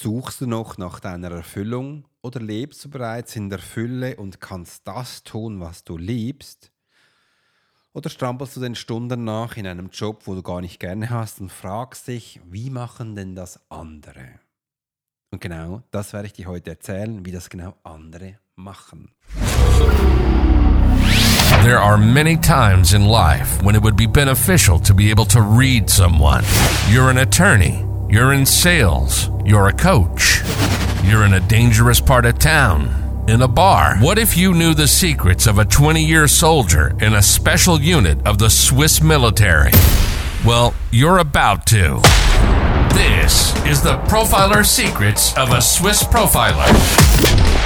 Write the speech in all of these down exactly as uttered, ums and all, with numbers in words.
Suchst du noch nach deiner Erfüllung oder lebst du bereits in der Fülle und kannst das tun, was du liebst? Oder strampelst du den Stunden nach in einem Job, wo du gar nicht gerne hast und fragst dich, wie machen denn das andere? Und genau das werde ich dir heute erzählen, wie das genau andere machen. There are many times in life when it would be beneficial to be able to read someone. You're an attorney. You're in sales. You're a coach. You're in a dangerous part of town. In a bar. What if you knew the secrets of a twenty-year soldier in a special unit of the Swiss military? Well, you're about to. This is the Profiler Secrets of a Swiss Profiler.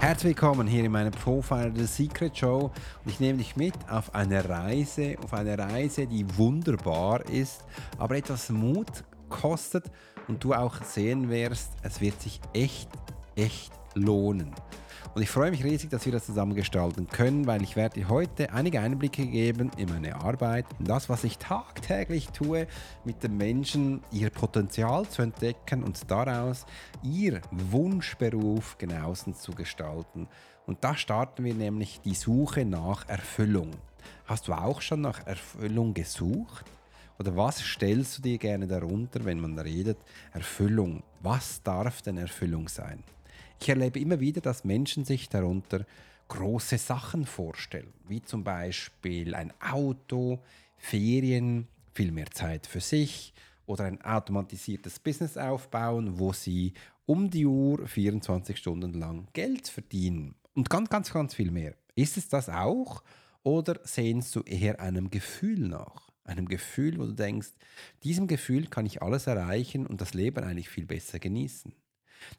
Herzlich willkommen hier in meiner Profiler Secret Show und ich nehme dich mit auf eine Reise, auf eine Reise, die wunderbar ist, aber etwas Mut kostet und du auch sehen wirst, es wird sich echt, echt lohnen. Und ich freue mich riesig, dass wir das zusammen gestalten können, weil ich werde dir heute einige Einblicke geben in meine Arbeit, in das, was ich tagtäglich tue, mit den Menschen ihr Potenzial zu entdecken und daraus ihr Wunschberuf genauestens zu gestalten. Und da starten wir nämlich die Suche nach Erfüllung. Hast du auch schon nach Erfüllung gesucht? Oder was stellst du dir gerne darunter, wenn man redet, Erfüllung? Was darf denn Erfüllung sein? Ich erlebe immer wieder, dass Menschen sich darunter große Sachen vorstellen, wie zum Beispiel ein Auto, Ferien, viel mehr Zeit für sich oder ein automatisiertes Business aufbauen, wo sie um die Uhr vierundzwanzig Stunden lang Geld verdienen und ganz, ganz, ganz viel mehr. Ist es das auch oder sehnst du eher einem Gefühl nach? Einem Gefühl, wo du denkst, diesem Gefühl kann ich alles erreichen und das Leben eigentlich viel besser genießen.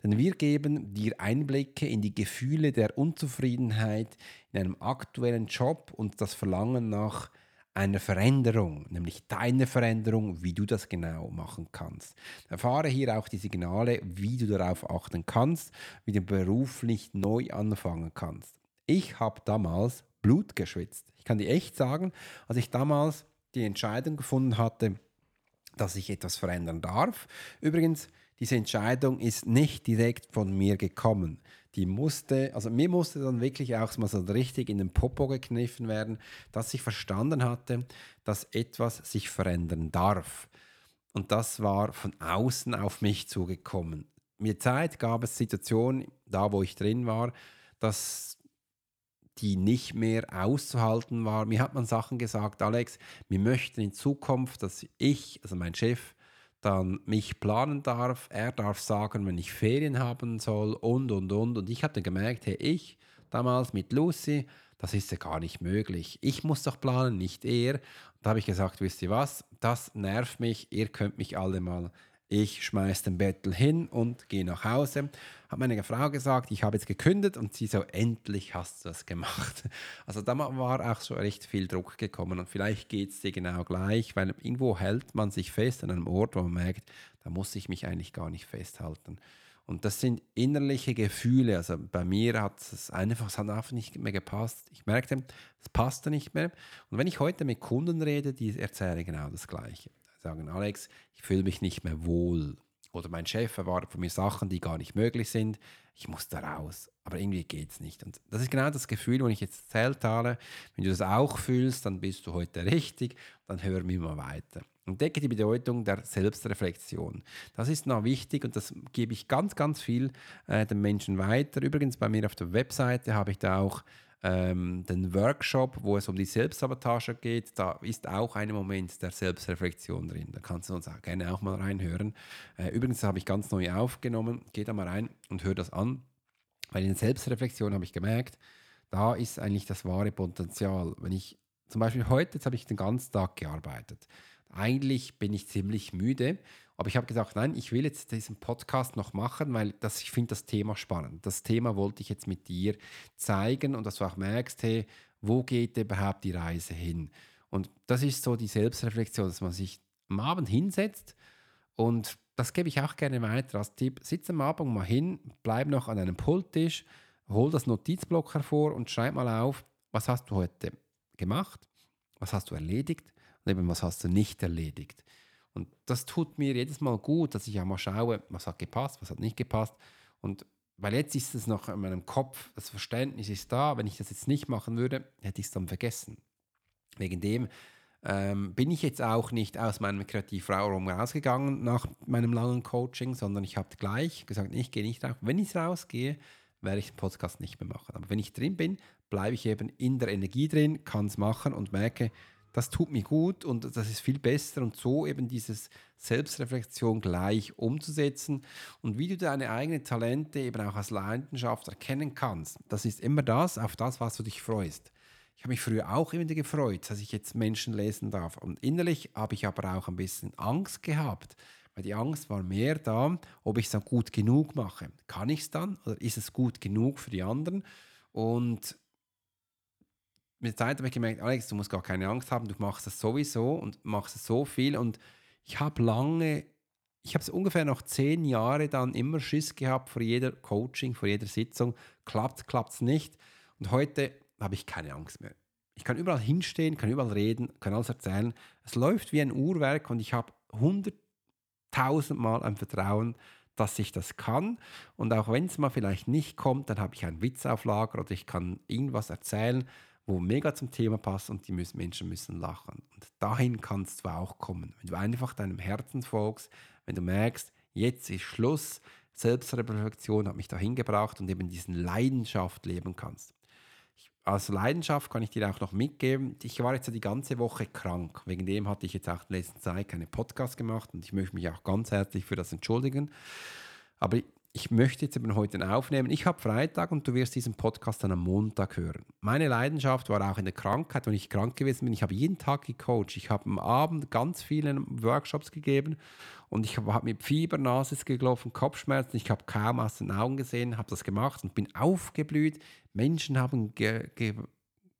Denn wir geben dir Einblicke in die Gefühle der Unzufriedenheit in einem aktuellen Job und das Verlangen nach einer Veränderung, nämlich deine Veränderung, wie du das genau machen kannst. Erfahre hier auch die Signale, wie du darauf achten kannst, wie du beruflich neu anfangen kannst. Ich habe damals Blut geschwitzt. Ich kann dir echt sagen, als ich damals die Entscheidung gefunden hatte, dass ich etwas verändern darf. Übrigens, diese Entscheidung ist nicht direkt von mir gekommen. Die musste, also mir musste dann wirklich auch mal so richtig in den Popo gekniffen werden, dass ich verstanden hatte, dass etwas sich verändern darf. Und das war von außen auf mich zugekommen. Mit Zeit gab es Situationen, da wo ich drin war, dass die nicht mehr auszuhalten war. Mir hat man Sachen gesagt, Alex, wir möchten in Zukunft, dass ich, also mein Chef, dann mich planen darf, er darf sagen, wenn ich Ferien haben soll und, und, und. Und ich habe dann gemerkt, hey, ich damals mit Lucy, das ist ja gar nicht möglich. Ich muss doch planen, nicht er. Und da habe ich gesagt, wisst ihr was, das nervt mich, ihr könnt mich alle mal, ich schmeiß den Bettel hin und gehe nach Hause. Hat meine Frau gesagt, ich habe jetzt gekündigt und sie so, endlich hast du das gemacht. Also da war auch schon recht viel Druck gekommen und vielleicht geht es dir genau gleich, weil irgendwo hält man sich fest an einem Ort, wo man merkt, da muss ich mich eigentlich gar nicht festhalten. Und das sind innerliche Gefühle. Also bei mir hat es einfach, es hat einfach nicht mehr gepasst. Ich merkte, es passte nicht mehr. Und wenn ich heute mit Kunden rede, die erzählen genau das Gleiche. Sagen, Alex, ich fühle mich nicht mehr wohl. Oder mein Chef erwartet von mir Sachen, die gar nicht möglich sind. Ich muss da raus. Aber irgendwie geht es nicht. Und das ist genau das Gefühl, das ich jetzt erzählt habe. Wenn du das auch fühlst, dann bist du heute richtig. Dann hör mir mal weiter. Entdecke die Bedeutung der Selbstreflexion. Das ist noch wichtig und das gebe ich ganz, ganz viel äh, den Menschen weiter. Übrigens, bei mir auf der Webseite habe ich da auch den Workshop, wo es um die Selbstsabotage geht, da ist auch ein Moment der Selbstreflexion drin. Da kannst du uns auch gerne auch mal reinhören. Übrigens habe ich ganz neu aufgenommen. Geh da mal rein und hör das an. Weil in der Selbstreflexion habe ich gemerkt, da ist eigentlich das wahre Potenzial. Wenn ich zum Beispiel heute, jetzt habe ich den ganzen Tag gearbeitet. Eigentlich bin ich ziemlich müde Aber ich habe gedacht, nein, ich will jetzt diesen Podcast noch machen, weil das, ich finde das Thema spannend. Das Thema wollte ich jetzt mit dir zeigen und dass du auch merkst, hey, wo geht überhaupt die Reise hin? Und das ist so die Selbstreflexion, dass man sich am Abend hinsetzt, und das gebe ich auch gerne weiter als Tipp. Sitz am Abend mal hin, bleib noch an einem Pulttisch, hol das Notizblock hervor und schreib mal auf, was hast du heute gemacht, was hast du erledigt und eben was hast du nicht erledigt. Und das tut mir jedes Mal gut, dass ich auch mal schaue, was hat gepasst, was hat nicht gepasst. Und weil jetzt ist es noch in meinem Kopf, das Verständnis ist da, wenn ich das jetzt nicht machen würde, hätte ich es dann vergessen. Wegen dem ähm, bin ich jetzt auch nicht aus meinem Kreativraum rausgegangen nach meinem langen Coaching, sondern ich habe gleich gesagt, ich gehe nicht raus. Wenn ich rausgehe, werde ich den Podcast nicht mehr machen. Aber wenn ich drin bin, bleibe ich eben in der Energie drin, kann es machen und merke, das tut mir gut und das ist viel besser, und so eben diese Selbstreflexion gleich umzusetzen. Und wie du deine eigenen Talente eben auch als Leidenschaft erkennen kannst, das ist immer das, auf das, was du dich freust. Ich habe mich früher auch immer gefreut, dass ich jetzt Menschen lesen darf. Und innerlich habe ich aber auch ein bisschen Angst gehabt, weil die Angst war mehr da, ob ich es dann gut genug mache. Kann ich es dann oder ist es gut genug für die anderen? Und mit der Zeit habe ich gemerkt, Alex, du musst gar keine Angst haben, du machst das sowieso und machst es so viel. Und ich habe lange, ich habe es ungefähr noch zehn Jahre dann immer Schiss gehabt vor jeder Coaching, vor jeder Sitzung. Klappt, klappt es nicht. Und heute habe ich keine Angst mehr. Ich kann überall hinstehen, kann überall reden, kann alles erzählen. Es läuft wie ein Uhrwerk und ich habe hunderttausendmal ein Vertrauen, dass ich das kann. Und auch wenn es mal vielleicht nicht kommt, dann habe ich einen Witz auf Lager oder ich kann irgendwas erzählen, wo mega zum Thema passt, und die müssen, Menschen müssen lachen. Und dahin kannst du auch kommen. Wenn du einfach deinem Herzen folgst, wenn du merkst, jetzt ist Schluss, Selbstreflexion hat mich dahin gebracht und eben diesen Leidenschaft leben kannst. Ich, als Leidenschaft kann ich dir auch noch mitgeben, ich war jetzt die ganze Woche krank. Wegen dem hatte ich jetzt auch in der letzten Zeit keine Podcasts gemacht und ich möchte mich auch ganz herzlich für das entschuldigen. Aber ich möchte jetzt eben heute aufnehmen. Ich habe Freitag und du wirst diesen Podcast dann am Montag hören. Meine Leidenschaft war auch in der Krankheit, wenn ich krank gewesen bin. Ich habe jeden Tag gecoacht. Ich habe am Abend ganz viele Workshops gegeben und ich habe mit Fieber, Nase ist gelaufen, Kopfschmerzen. Ich habe kaum aus den Augen gesehen, habe das gemacht und bin aufgeblüht. Menschen haben ge- ge-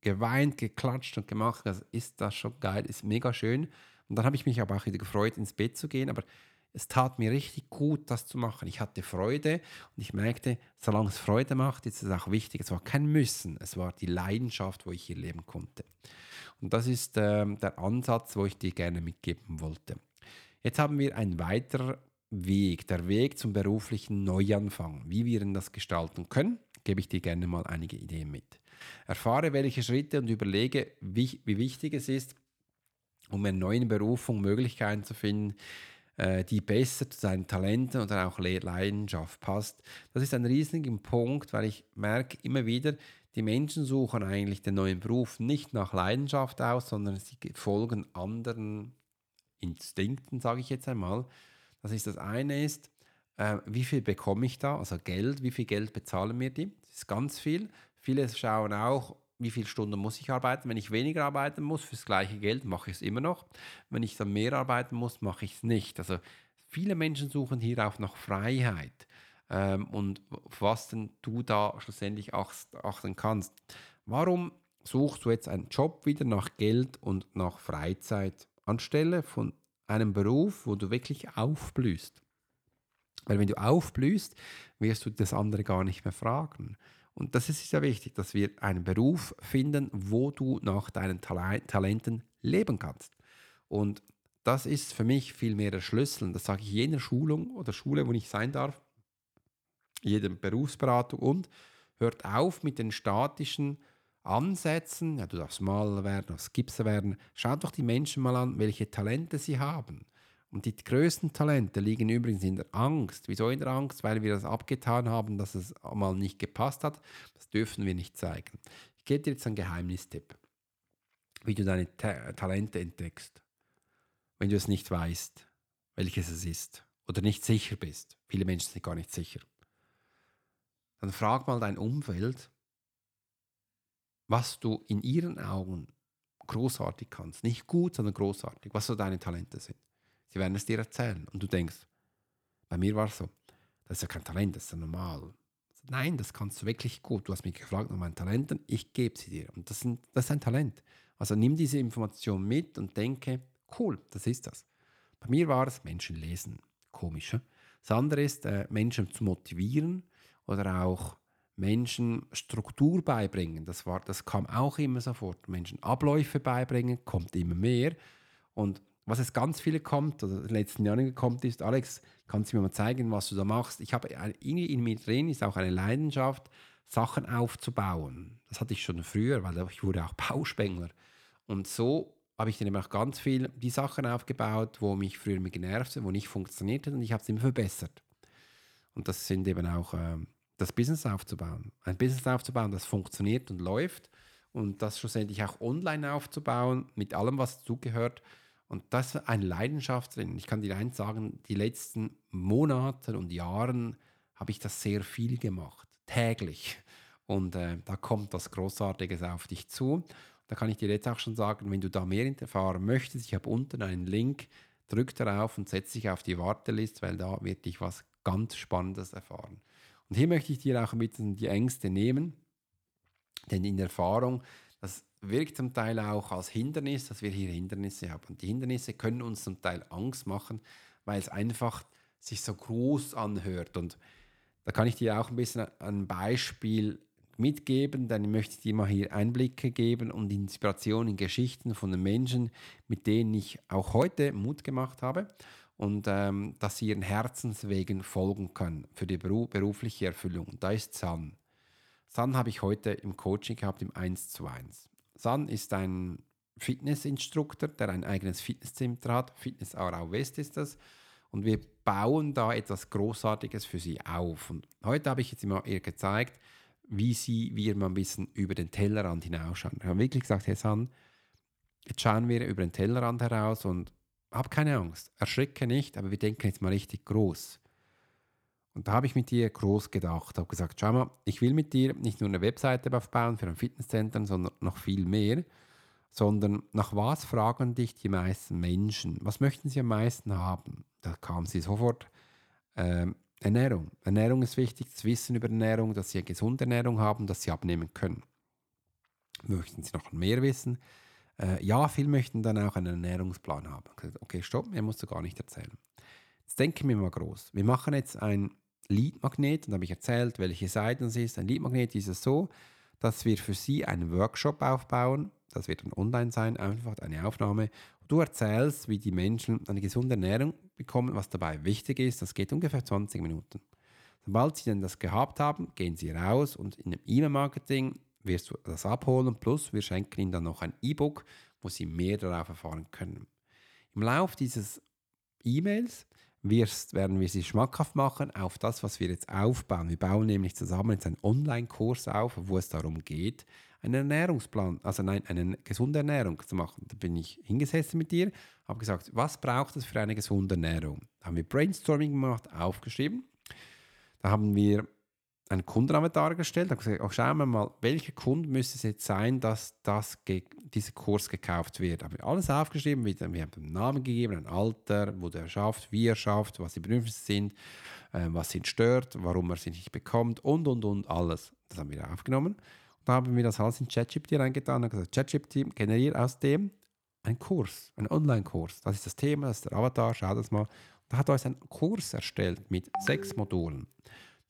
geweint, geklatscht und gemacht. Also ist das schon geil, ist mega schön. Und dann habe ich mich aber auch wieder gefreut, ins Bett zu gehen. Aber es tat mir richtig gut, das zu machen. Ich hatte Freude und ich merkte, solange es Freude macht, ist es auch wichtig. Es war kein Müssen, es war die Leidenschaft, wo ich hier leben konnte. Und das ist äh, der Ansatz, wo ich dir gerne mitgeben wollte. Jetzt haben wir einen weiteren Weg, der Weg zum beruflichen Neuanfang. Wie wir das gestalten können, gebe ich dir gerne mal einige Ideen mit. Erfahre, welche Schritte, und überlege, wie, wie wichtig es ist, um in neuen Berufung Möglichkeiten zu finden, die besser zu seinen Talenten oder auch Leidenschaft passt. Das ist ein riesiger Punkt, weil ich merke immer wieder, die Menschen suchen eigentlich den neuen Beruf nicht nach Leidenschaft aus, sondern sie folgen anderen Instinkten, sage ich jetzt einmal. Das ist das eine ist, äh, wie viel bekomme ich da, also Geld, wie viel Geld bezahlen mir die? Das ist ganz viel. Viele schauen auch, wie viele Stunden muss ich arbeiten? Wenn ich weniger arbeiten muss, fürs gleiche Geld mache ich es immer noch. Wenn ich dann mehr arbeiten muss, mache ich es nicht. Also viele Menschen suchen hier auch nach Freiheit ähm, und was denn du da schlussendlich ach- achten kannst. Warum suchst du jetzt einen Job wieder nach Geld und nach Freizeit anstelle von einem Beruf, wo du wirklich aufblühst? Weil wenn du aufblühst, wirst du das andere gar nicht mehr fragen. Und das ist ja wichtig, dass wir einen Beruf finden, wo du nach deinen Talenten leben kannst. Und das ist für mich viel mehr der Schlüssel. Das sage ich jeder Schulung oder Schule, wo ich sein darf, jeder Berufsberatung. Und hört auf mit den statischen Ansätzen. Ja, du darfst Maler werden, du darfst Gipser werden. Schaut doch die Menschen mal an, welche Talente sie haben. Und die größten Talente liegen übrigens in der Angst. Wieso in der Angst? Weil wir das abgetan haben, dass es mal nicht gepasst hat. Das dürfen wir nicht zeigen. Ich gebe dir jetzt einen Geheimnistipp, wie du deine Ta- Talente entdeckst, wenn du es nicht weißt, welches es ist oder nicht sicher bist. Viele Menschen sind gar nicht sicher. Dann frag mal dein Umfeld, was du in ihren Augen großartig kannst. Nicht gut, sondern großartig, was so deine Talente sind. Sie werden es dir erzählen. Und du denkst, bei mir war es so, das ist ja kein Talent, das ist ja normal. Nein, das kannst du wirklich gut. Du hast mich gefragt nach meinen Talenten, ich gebe sie dir. Und das, sind, das ist ein Talent. Also nimm diese Information mit und denke, cool, das ist das. Bei mir war es Menschen lesen. Komisch. He? Das andere ist, äh, Menschen zu motivieren oder auch Menschen Struktur beibringen. Das, war, das kam auch immer sofort. Menschen Abläufe beibringen, kommt immer mehr. Und was jetzt ganz viele kommt, oder in den letzten Jahren gekommen ist, Alex, kannst du mir mal zeigen, was du da machst? Ich habe irgendwie in mir drin ist auch eine Leidenschaft, Sachen aufzubauen. Das hatte ich schon früher, weil ich wurde auch Bauspengler. Und so habe ich dann eben auch ganz viel die Sachen aufgebaut, wo mich früher immer genervt hat, wo nicht funktioniert hat, und ich habe es immer verbessert. Und das sind eben auch äh, das Business aufzubauen. Ein Business aufzubauen, das funktioniert und läuft, und das schlussendlich auch online aufzubauen, mit allem, was dazugehört. Und das ist eine Leidenschaft drin. Ich kann dir eins sagen, die letzten Monate und Jahren habe ich das sehr viel gemacht, täglich. Und äh, da kommt was Großartiges auf dich zu. Da kann ich dir jetzt auch schon sagen, wenn du da mehr erfahren möchtest, ich habe unten einen Link, drück darauf und setz dich auf die Warteliste, weil da wird dich was ganz Spannendes erfahren. Und hier möchte ich dir auch ein bisschen die Ängste nehmen, denn in der Erfahrung, das wirkt zum Teil auch als Hindernis, dass wir hier Hindernisse haben. Und die Hindernisse können uns zum Teil Angst machen, weil es einfach sich so groß anhört. Und da kann ich dir auch ein bisschen ein Beispiel mitgeben, denn ich möchte dir mal hier Einblicke geben und Inspiration in Geschichten von den Menschen, mit denen ich auch heute Mut gemacht habe und ähm, dass sie ihren Herzenswegen folgen können für die beru- berufliche Erfüllung. Und da ist San. San habe ich heute im Coaching gehabt, im eins zu eins. San ist ein Fitnessinstruktor, der ein eigenes Fitnesscenter hat. Fitness Aura West ist das. Und wir bauen da etwas Großartiges für sie auf. Und heute habe ich jetzt immer ihr gezeigt, wie sie, wie wir mal ein bisschen über den Tellerrand hinausschauen. Ich habe wirklich gesagt, hey San, jetzt schauen wir über den Tellerrand heraus und hab keine Angst, erschrecke nicht, aber wir denken jetzt mal richtig groß. Und da habe ich mit dir groß gedacht, habe gesagt, schau mal, ich will mit dir nicht nur eine Webseite aufbauen für ein Fitnesscenter, sondern noch viel mehr, sondern nach was fragen dich die meisten Menschen? Was möchten sie am meisten haben? Da kam sie sofort, äh, Ernährung. Ernährung ist wichtig, das Wissen über Ernährung, dass sie eine gesunde Ernährung haben, dass sie abnehmen können. Möchten sie noch mehr wissen? Äh, ja, viele möchten dann auch einen Ernährungsplan haben. Okay, stopp, mir musst du gar nicht erzählen. Jetzt denken wir mal groß. Wir machen jetzt ein Lead-Magnet, und da habe ich erzählt, welche Seiten es ist. Ein Lead-Magnet ist es so, dass wir für Sie einen Workshop aufbauen. Das wird dann online sein, einfach eine Aufnahme. Du erzählst, wie die Menschen eine gesunde Ernährung bekommen, was dabei wichtig ist. Das geht ungefähr zwanzig Minuten. Sobald Sie dann das gehabt haben, gehen Sie raus, und in dem E-Mail-Marketing wirst du das abholen. Plus, wir schenken Ihnen dann noch ein E-Book, wo Sie mehr darauf erfahren können. Im Lauf dieses E-Mails wirst, werden wir sie schmackhaft machen auf das, was wir jetzt aufbauen. Wir bauen nämlich zusammen jetzt einen Online-Kurs auf, wo es darum geht, einen Ernährungsplan, also nein, eine gesunde Ernährung zu machen. Da bin ich hingesessen mit dir, habe gesagt, was braucht es für eine gesunde Ernährung? Da haben wir Brainstorming gemacht, aufgeschrieben. Da haben wir einen Kundenavatar gestellt, habe gesagt, auch schauen wir mal, welcher Kunde müsste es jetzt sein, dass das, dieser Kurs gekauft wird. Da haben wir alles aufgeschrieben, wir haben einen Namen gegeben, ein Alter, wo der schafft, wie er schafft, was die Bedürfnisse sind, äh, was ihn stört, warum er sie nicht bekommt und, und, und, alles. Das haben wir aufgenommen. Und da haben wir das alles in ChatGPT reingetan und gesagt, ChatGPT generiert aus dem einen Kurs, einen Online-Kurs. Das ist das Thema, das ist der Avatar, schau das mal. Und da hat er uns einen Kurs erstellt mit sechs Modulen.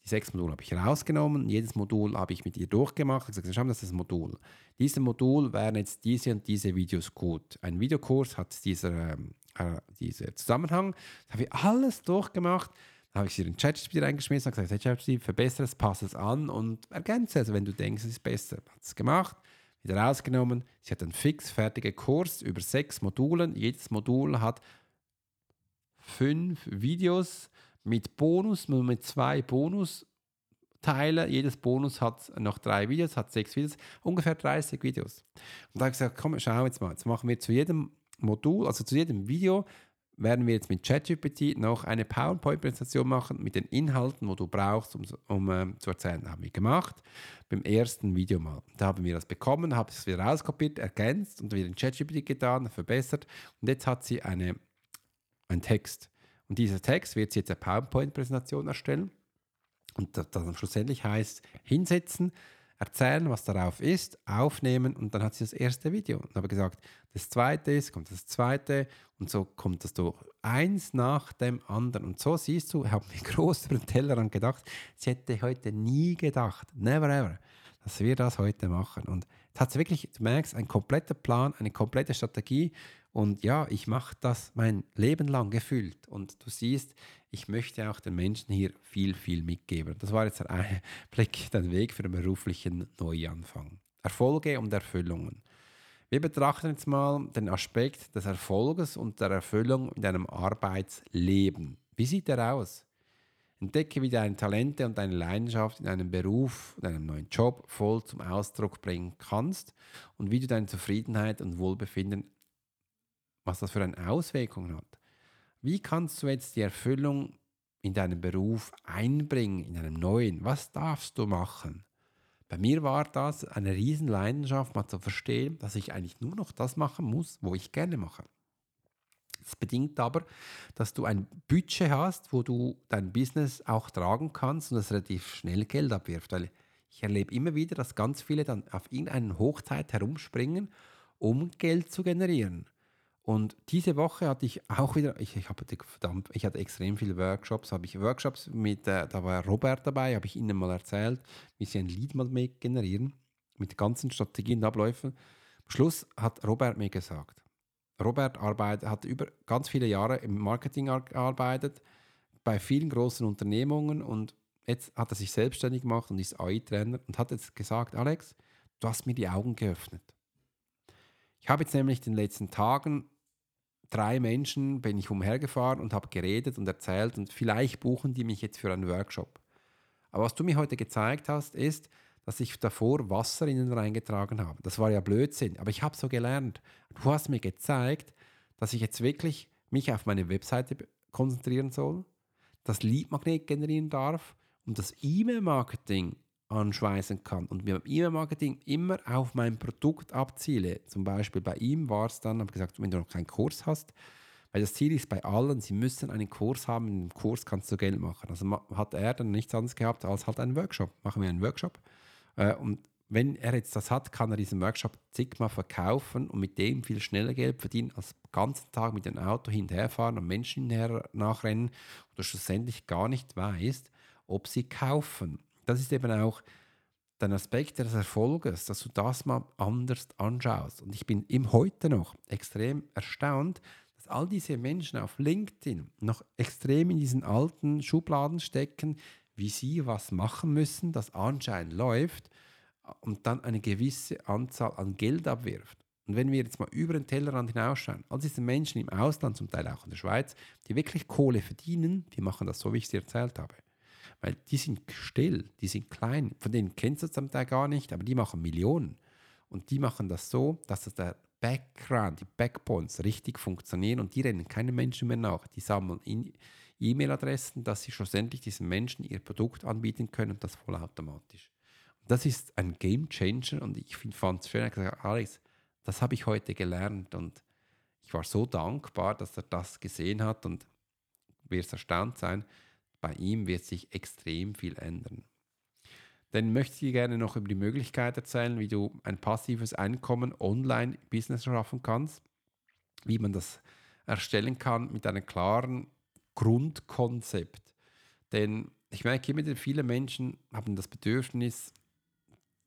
Die sechs Module habe ich rausgenommen, jedes Modul habe ich mit ihr durchgemacht und gesagt, schau mal, das ist das Modul. Diesem Modul wären jetzt diese und diese Videos gut. Ein Videokurs hat dieser, äh, dieser Zusammenhang. Da habe ich alles durchgemacht. Dann habe ich sie in den ChatGPT reingeschmissen und gesagt, ChatGPT, verbessere es, passe es an und ergänze es, wenn du denkst, es ist besser. Hat es gemacht, wieder rausgenommen. Sie hat einen fix fertigen Kurs über sechs Modulen. Jedes Modul hat fünf Videos mit Bonus, mit zwei Bonusteilen. Jedes Bonus hat noch drei Videos, hat sechs Videos, ungefähr dreißig Videos. Und da habe ich gesagt, komm, schau jetzt mal, jetzt machen wir zu jedem Modul, also zu jedem Video, werden wir jetzt mit ChatGPT noch eine PowerPoint-Präsentation machen mit den Inhalten, die du brauchst, um, um ähm, zu erzählen. Das haben wir gemacht beim ersten Video mal. Da haben wir das bekommen, habe es wieder rauskopiert, ergänzt und wieder in ChatGPT getan, verbessert. Und jetzt hat sie eine ein Text. Und dieser Text wird jetzt eine PowerPoint-Präsentation erstellen und das dann schlussendlich heißt, hinsetzen, erzählen, was darauf ist, aufnehmen und dann hat sie das erste Video. Und habe gesagt, das zweite ist, kommt das zweite und so kommt das durch. Eins nach dem anderen. Und so siehst du, ich habe mir groß über den Tellerrand gedacht, sie hätte heute nie gedacht, never ever, dass wir das heute machen. Und es hat wirklich, du merkst, ein kompletter Plan, eine komplette Strategie. Und ja, ich mache das mein Leben lang gefühlt. Und du siehst, ich möchte auch den Menschen hier viel, viel mitgeben. Das war jetzt ein Blick, dein Weg für den beruflichen Neuanfang. Erfolge und Erfüllungen. Wir betrachten jetzt mal den Aspekt des Erfolges und der Erfüllung in deinem Arbeitsleben. Wie sieht der aus? Entdecke, wie deine Talente und deine Leidenschaft in einem Beruf und einem neuen Job voll zum Ausdruck bringen kannst und wie du deine Zufriedenheit und Wohlbefinden, was das für eine Auswirkung hat. Wie kannst du jetzt die Erfüllung in deinen Beruf einbringen, in einem neuen? Was darfst du machen? Bei mir war das eine riesen Leidenschaft, mal zu verstehen, dass ich eigentlich nur noch das machen muss, wo ich gerne mache. Das bedingt aber, dass du ein Budget hast, wo du dein Business auch tragen kannst und es relativ schnell Geld abwirft. Weil ich erlebe immer wieder, dass ganz viele dann auf irgendeine Hochzeit herumspringen, um Geld zu generieren. Und diese Woche hatte ich auch wieder, ich, ich, habe, verdammt, ich hatte extrem viele Workshops, habe ich Workshops mit, äh, da war Robert dabei, habe ich Ihnen mal erzählt, wie Sie ein Lead mal mehr generieren, mit den ganzen Strategien und Abläufen. Am Schluss hat Robert mir gesagt, Robert arbeitet, hat über ganz viele Jahre im Marketing gearbeitet, bei vielen großen Unternehmungen und jetzt hat er sich selbstständig gemacht und ist A I-Trainer und hat jetzt gesagt, Alex, du hast mir die Augen geöffnet. Ich habe jetzt nämlich in den letzten Tagen drei Menschen, bin ich umhergefahren und habe geredet und erzählt und vielleicht buchen die mich jetzt für einen Workshop. Aber was du mir heute gezeigt hast, ist, dass ich davor Wasser in den reingetragen habe. Das war ja Blödsinn, aber ich habe so gelernt. Du hast mir gezeigt, dass ich jetzt wirklich mich auf meine Webseite konzentrieren soll, das Lead-Magnet generieren darf und das E-Mail-Marketing anschweißen kann und mir beim E-Mail-Marketing immer auf mein Produkt abziele. Zum Beispiel bei ihm war es dann, habe gesagt, wenn du noch keinen Kurs hast, weil das Ziel ist bei allen, sie müssen einen Kurs haben, in dem Kurs kannst du Geld machen. Also hat er dann nichts anderes gehabt als halt einen Workshop. Machen wir einen Workshop. Und wenn er jetzt das hat, kann er diesen Workshop zigmal verkaufen und mit dem viel schneller Geld verdienen, als den ganzen Tag mit dem Auto hinterherfahren und Menschen hinterher nachrennen und du schlussendlich gar nicht weißt, ob sie kaufen. Das ist eben auch der Aspekt des Erfolges, dass du das mal anders anschaust. Und ich bin im Heute noch extrem erstaunt, dass all diese Menschen auf LinkedIn noch extrem in diesen alten Schubladen stecken, wie sie was machen müssen, das anscheinend läuft und dann eine gewisse Anzahl an Geld abwirft. Und wenn wir jetzt mal über den Tellerrand hinausschauen, all diese Menschen im Ausland, zum Teil auch in der Schweiz, die wirklich Kohle verdienen, die machen das so, wie ich es dir erzählt habe. Weil die sind still, die sind klein, von denen kennst du es zum Teil gar nicht, aber die machen Millionen. Und die machen das so, dass das der Background, die Backbones richtig funktionieren und die rennen keine Menschen mehr nach. Die sammeln in E-Mail-Adressen, dass sie schlussendlich diesen Menschen ihr Produkt anbieten können und das vollautomatisch. Und das ist ein Game Changer und ich fand es schön, ich habe gesagt, Alex, das habe ich heute gelernt und ich war so dankbar, dass er das gesehen hat und wirst erstaunt sein, bei ihm wird sich extrem viel ändern. Dann möchte ich dir gerne noch über die Möglichkeit erzählen, wie du ein passives Einkommen online Business schaffen kannst, wie man das erstellen kann mit einem klaren Grundkonzept. Denn ich merke immer wieder, viele Menschen haben das Bedürfnis,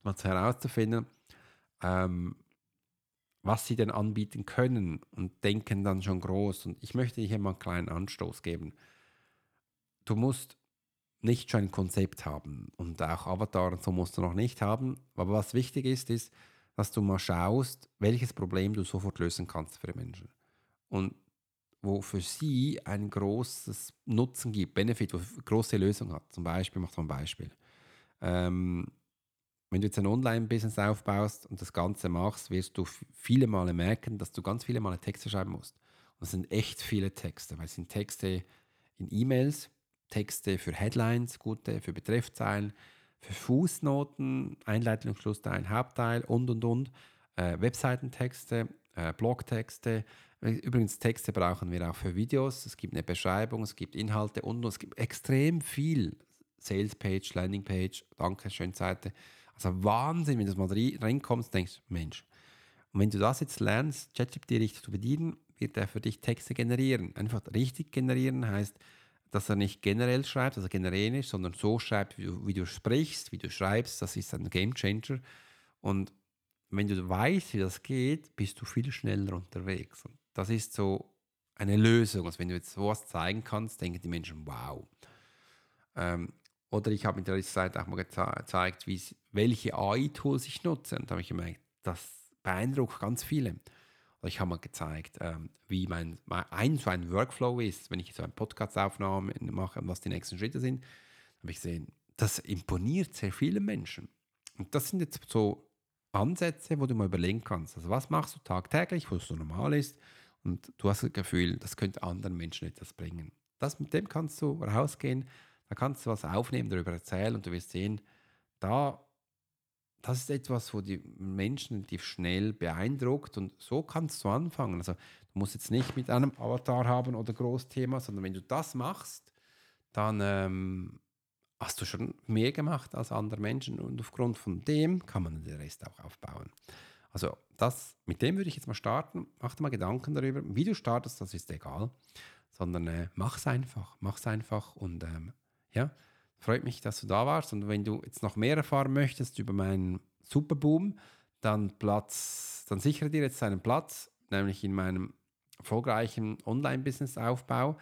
was herauszufinden, ähm, was sie denn anbieten können und denken dann schon groß. Und ich möchte hier mal einen kleinen Anstoß geben. Du musst nicht schon ein Konzept haben und auch Avatar und so musst du noch nicht haben. Aber was wichtig ist, ist, dass du mal schaust, welches Problem du sofort lösen kannst für die Menschen. Und wo für sie ein großes Nutzen gibt, Benefit, wo eine große Lösung hat. Zum Beispiel, mach mal ein Beispiel. Ähm, wenn du jetzt ein Online-Business aufbaust und das Ganze machst, wirst du viele Male merken, dass du ganz viele Male Texte schreiben musst. Und das sind echt viele Texte, weil es sind Texte in E-Mails, Texte für Headlines, gute, für Betreffzeilen, für Fußnoten, Einleitung, Schlussteil, Hauptteil und, und, und. Äh, Webseitentexte, äh, Blogtexte. Übrigens, Texte brauchen wir auch für Videos. Es gibt eine Beschreibung, es gibt Inhalte und es gibt extrem viel. Salespage, Landingpage, Dankeschön-Seite. Also Wahnsinn, wenn du mal reinkommst, denkst du, Mensch. Und wenn du das jetzt lernst, ChatGPT richtig zu bedienen, wird er für dich Texte generieren. Einfach richtig generieren heißt, dass er nicht generell schreibt, also generisch, sondern so schreibt, wie du, wie du sprichst, wie du schreibst. Das ist ein Gamechanger. Und wenn du weißt, wie das geht, bist du viel schneller unterwegs. Und das ist so eine Lösung. Also wenn du jetzt sowas zeigen kannst, denken die Menschen, wow. Ähm, oder ich habe in der Zeit auch mal gezeigt, geze- welche A I-Tools ich nutze. Und da habe ich gemerkt, das beeindruckt ganz viele. Oder ich habe mal gezeigt, ähm, wie mein, mein ein, so ein Workflow ist, wenn ich so eine Podcast-Aufnahme mache und was die nächsten Schritte sind. Habe ich gesehen, das imponiert sehr vielen Menschen. Und das sind jetzt so Ansätze, wo du mal überlegen kannst, also was machst du tagtäglich, wo es so normal ist und du hast das Gefühl, das könnte anderen Menschen etwas bringen. Das, mit dem kannst du rausgehen, da kannst du was aufnehmen, darüber erzählen und du wirst sehen, da, das ist etwas, wo die Menschen relativ schnell beeindruckt und so kannst du anfangen. Also du musst jetzt nicht mit einem Avatar haben oder Großthema, sondern wenn du das machst, dann ähm, hast du schon mehr gemacht als andere Menschen und aufgrund von dem kann man den Rest auch aufbauen. Also das, mit dem würde ich jetzt mal starten. Mach dir mal Gedanken darüber, wie du startest, das ist egal, sondern äh, mach's einfach, mach's einfach und ähm, ja, freut mich, dass du da warst und wenn du jetzt noch mehr erfahren möchtest über meinen Superboom, dann, Platz, dann sichere dir jetzt deinen Platz, nämlich in meinem erfolgreichen Online-Business-Aufbau,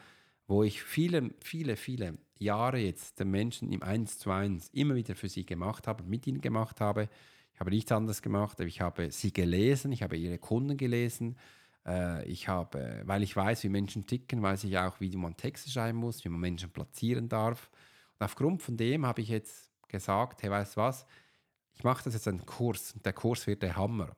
wo ich viele, viele, viele Jahre jetzt den Menschen im eins zu eins immer wieder für sie gemacht habe, mit ihnen gemacht habe. Ich habe nichts anderes gemacht, ich habe sie gelesen, ich habe ihre Kunden gelesen, ich habe, weil ich weiß, wie Menschen ticken, weiß ich auch, wie man Texte schreiben muss, wie man Menschen platzieren darf. Und aufgrund von dem habe ich jetzt gesagt, hey, weißt du was, ich mache das jetzt einen Kurs und der Kurs wird der Hammer.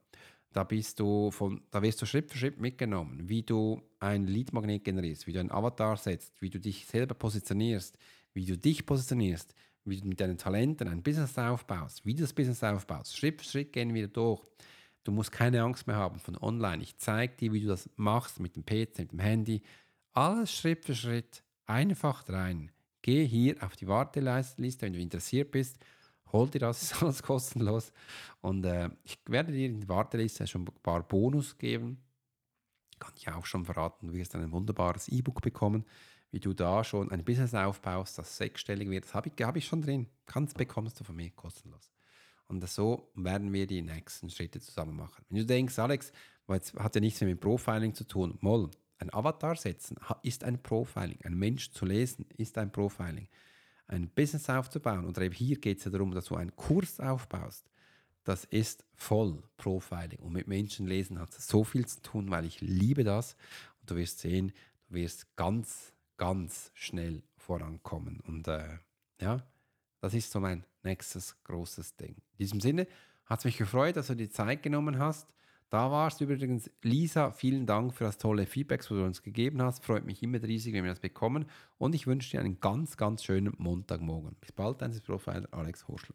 Da, bist du von, da wirst du Schritt für Schritt mitgenommen, wie du ein Lead-Magnet generierst, wie du einen Avatar setzt, wie du dich selber positionierst, wie du dich positionierst, wie du mit deinen Talenten ein Business aufbaust, wie du das Business aufbaust. Schritt für Schritt gehen wir durch. Du musst keine Angst mehr haben von online. Ich zeige dir, wie du das machst mit dem P C, mit dem Handy. Alles Schritt für Schritt, einfach rein. Geh hier auf die Warteliste, wenn du interessiert bist. Hol dir das, ist alles kostenlos. Und äh, ich werde dir in der Warteliste schon ein paar Bonus geben. Kann ich auch schon verraten. Du wirst ein wunderbares E-Book bekommen, wie du da schon ein Business aufbaust, das sechsstellig wird. Das habe ich, hab ich schon drin. Kannst bekommst du von mir kostenlos. Und so werden wir die nächsten Schritte zusammen machen. Wenn du denkst, Alex, jetzt hat ja nichts mehr mit Profiling zu tun. Moll, ein Avatar setzen ist ein Profiling. Ein Mensch zu lesen ist ein Profiling. Ein Business aufzubauen. Und eben hier geht es ja darum, dass du einen Kurs aufbaust. Das ist voll Profiling. Und mit Menschen lesen hat es so viel zu tun, weil ich liebe das. Und du wirst sehen, du wirst ganz, ganz schnell vorankommen. Und äh, ja, das ist so mein nächstes großes Ding. In diesem Sinne hat es mich gefreut, dass du dir Zeit genommen hast. Da warst du übrigens. Lisa, vielen Dank für das tolle Feedback, das du uns gegeben hast. Freut mich immer riesig, wenn wir das bekommen. Und ich wünsche dir einen ganz, ganz schönen Montagmorgen. Bis bald, dein Profiler Alex Hurschler.